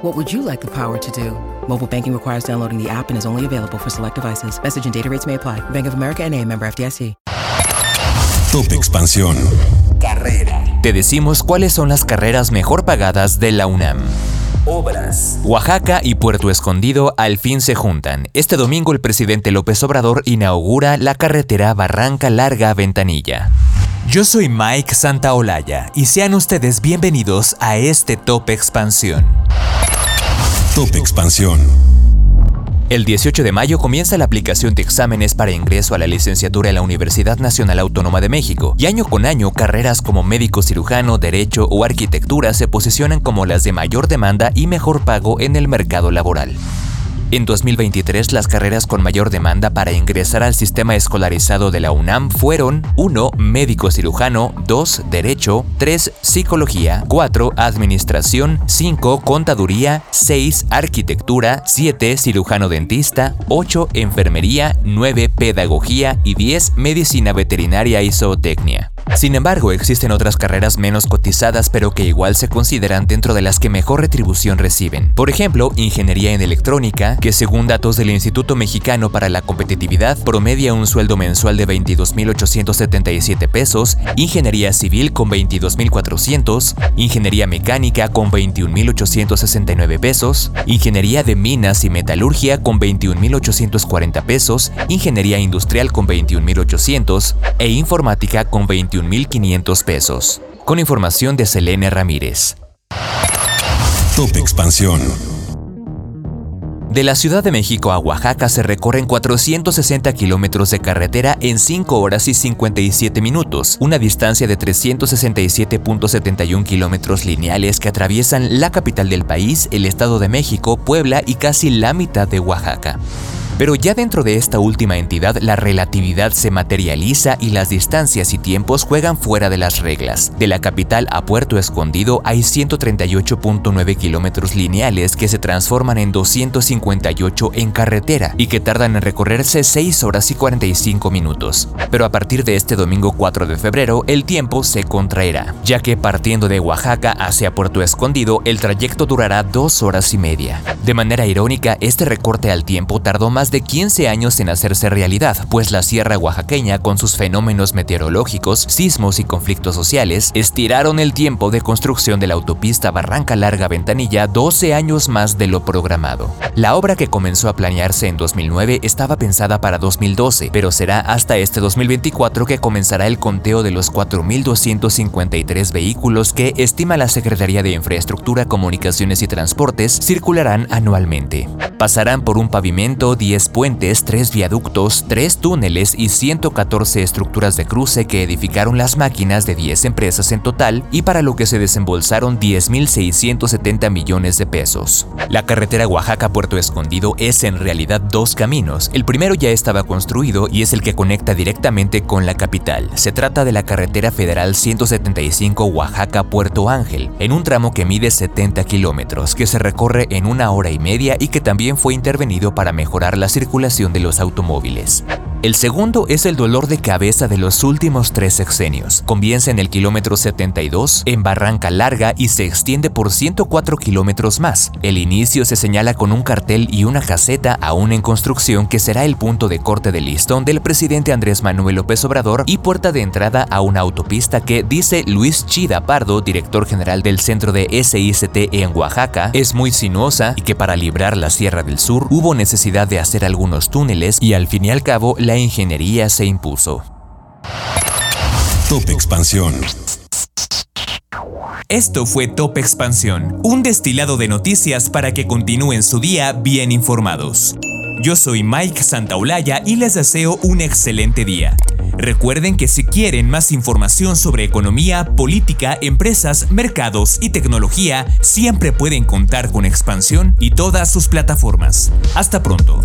What would you like the power to do? Mobile banking requires downloading the app and is only available for select devices. Message and data rates may apply. Bank of America NA, member FDIC. Top Expansión. Carrera. Te decimos cuáles son las carreras mejor pagadas de la UNAM. Obras. Oaxaca y Puerto Escondido al fin se juntan. Este domingo el presidente López Obrador inaugura la carretera Barranca Larga-Ventanilla. Yo soy Mike Santaolalla y sean ustedes bienvenidos a este Top Expansión. Top Expansión. El 18 de mayo comienza la aplicación de exámenes para ingreso a la licenciatura en la Universidad Nacional Autónoma de México, y año con año carreras como médico cirujano, derecho o arquitectura se posicionan como las de mayor demanda y mejor pago en el mercado laboral. En 2023, las carreras con mayor demanda para ingresar al sistema escolarizado de la UNAM fueron: 1. Médico cirujano, 2. Derecho, 3. Psicología, 4. Administración, 5. Contaduría, 6. Arquitectura, 7. Cirujano dentista, 8. Enfermería, 9. Pedagogía y 10. Medicina veterinaria y zootecnia. Sin embargo, existen otras carreras menos cotizadas pero que igual se consideran dentro de las que mejor retribución reciben. Por ejemplo, Ingeniería en Electrónica, que según datos del Instituto Mexicano para la Competitividad promedia un sueldo mensual de 22.877 pesos, Ingeniería Civil con 22.400, Ingeniería Mecánica con 21.869 pesos, Ingeniería de Minas y Metalurgia con 21.840 pesos, Ingeniería Industrial con 21.800 e Informática con 21.500 pesos. Con información de Selene Ramírez. Top Expansión. De la Ciudad de México a Oaxaca se recorren 460 kilómetros de carretera en 5 horas y 57 minutos, una distancia de 367.71 kilómetros lineales que atraviesan la capital del país, el Estado de México, Puebla y casi la mitad de Oaxaca. Pero ya dentro de esta última entidad, la relatividad se materializa y las distancias y tiempos juegan fuera de las reglas. De la capital a Puerto Escondido hay 138.9 kilómetros lineales que se transforman en 258 en carretera y que tardan en recorrerse 6 horas y 45 minutos. Pero a partir de este domingo 4 de febrero, el tiempo se contraerá, ya que partiendo de Oaxaca hacia Puerto Escondido, el trayecto durará 2 horas y media. De manera irónica, este recorte al tiempo tardó más de 15 años en hacerse realidad, pues la sierra oaxaqueña, con sus fenómenos meteorológicos, sismos y conflictos sociales, estiraron el tiempo de construcción de la autopista Barranca Larga-Ventanilla 12 años más de lo programado. La obra, que comenzó a planearse en 2009, estaba pensada para 2012, pero será hasta este 2024 que comenzará el conteo de los 4.253 vehículos que, estima la Secretaría de Infraestructura, Comunicaciones y Transportes, circularán anualmente. Pasarán por un pavimento, 10 puentes, 3 viaductos, 3 túneles y 114 estructuras de cruce que edificaron las máquinas de 10 empresas en total y para lo que se desembolsaron 10.670 millones de pesos. La carretera Oaxaca-Puerto Escondido es en realidad 2 caminos. El primero ya estaba construido y es el que conecta directamente con la capital. Se trata de la carretera federal 175 Oaxaca-Puerto Ángel, en un tramo que mide 70 kilómetros, que se recorre en 1 hora y media y que también fue intervenido para mejorar la circulación de los automóviles. El segundo es el dolor de cabeza de los últimos 3 sexenios. Comienza en el kilómetro 72, en Barranca Larga, y se extiende por 104 kilómetros más. El inicio se señala con un cartel y una caseta aún en construcción que será el punto de corte del listón del presidente Andrés Manuel López Obrador y puerta de entrada a una autopista que, dice Luis Chida Pardo, director general del centro de SICT en Oaxaca, es muy sinuosa y que para librar la Sierra del Sur hubo necesidad de hacer algunos túneles y al fin y al cabo la ingeniería se impuso. Top Expansión. Esto fue Top Expansión, un destilado de noticias para que continúen su día bien informados. Yo soy Mike Santaolalla y les deseo un excelente día. Recuerden que si quieren más información sobre economía, política, empresas, mercados y tecnología, siempre pueden contar con Expansión y todas sus plataformas. Hasta pronto.